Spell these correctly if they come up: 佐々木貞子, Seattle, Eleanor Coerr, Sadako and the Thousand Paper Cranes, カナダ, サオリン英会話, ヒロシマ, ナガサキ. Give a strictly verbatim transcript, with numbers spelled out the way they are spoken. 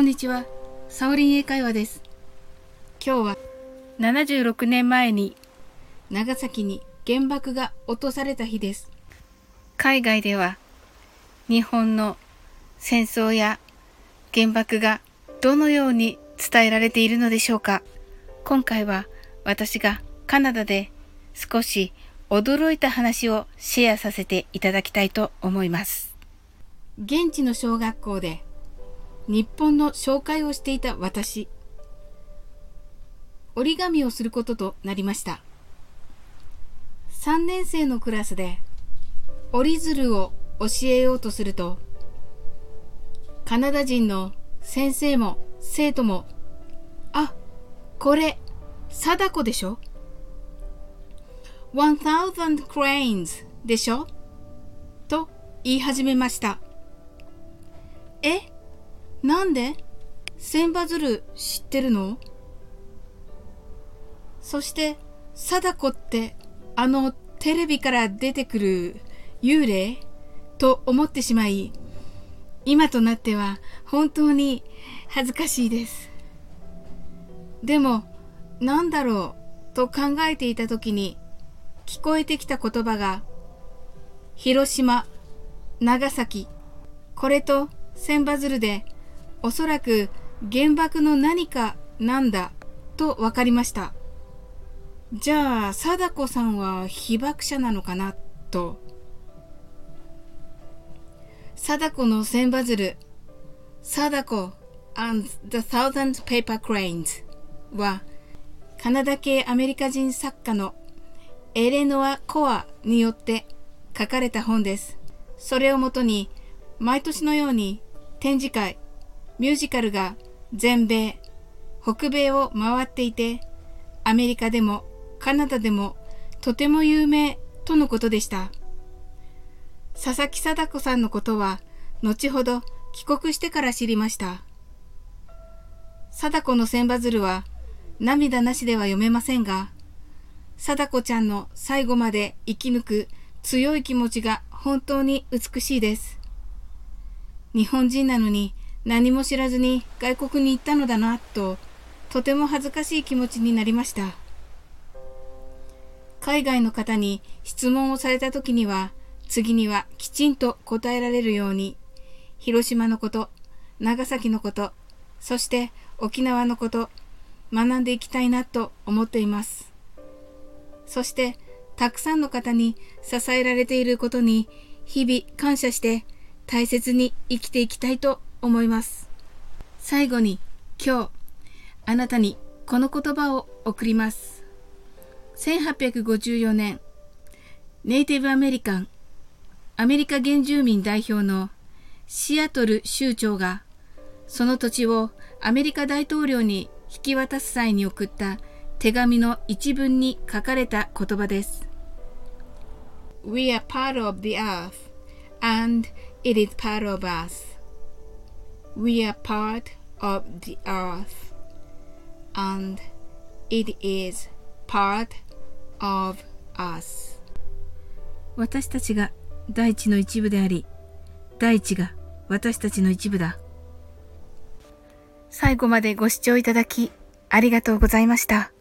こんにちは、サオリン英会話です。今日はななじゅうろくねんまえに長崎に原爆が落とされた日です。海外では日本の戦争や原爆がどのように伝えられているのでしょうか。今回は私がカナダで少し驚いた話をシェアさせていただきたいと思います。現地の小学校で日本の紹介をしていた私、折り紙をすることとなりました。さんねんせいのクラスで折り鶴を教えようとすると、カナダ人の先生も生徒も、あ、これ貞子でしょ、せんクレーンズでしょと言い始めました。え、なんで千羽鶴知ってるの？そして貞子ってあのテレビから出てくる幽霊と思ってしまい、今となっては本当に恥ずかしいです。でもなんだろうと考えていた時に聞こえてきた言葉が、広島、長崎、これと千羽鶴でおそらく原爆の何かなんだと分かりました。じゃあ貞子さんは被爆者なのかなと。貞子の千羽鶴、貞子 and the thousand paper cranes はカナダ系アメリカ人作家のエレノア・コアによって書かれた本です。それをもとに毎年のように展示会、ミュージカルが全米、北米を回っていて、アメリカでもカナダでもとても有名とのことでした。佐々木貞子さんのことは後ほど帰国してから知りました。貞子の千羽鶴は涙なしでは読めませんが、貞子ちゃんの最後まで生き抜く強い気持ちが本当に美しいです。日本人なのに何も知らずに外国に行ったのだなと、とても恥ずかしい気持ちになりました。海外の方に質問をされた時には、次にはきちんと答えられるように、広島のこと、長崎のこと、そして沖縄のこと、学んでいきたいなと思っています。そしてたくさんの方に支えられていることに日々感謝して大切に生きていきたいと思います。最後に今日あなたにこの言葉を贈ります。せんはっぴゃくごじゅうよねん、ネイティブアメリカン、アメリカ原住民代表のシアトル州長がその土地をアメリカ大統領に引き渡す際に送った手紙の一文に書かれた言葉です。We are part of the earth, and it is part of us. We are part of the earth, and it is part of us. 私たちが大地の一部であり、大地が私たちの一部だ。最後までご視聴いただきありがとうございました。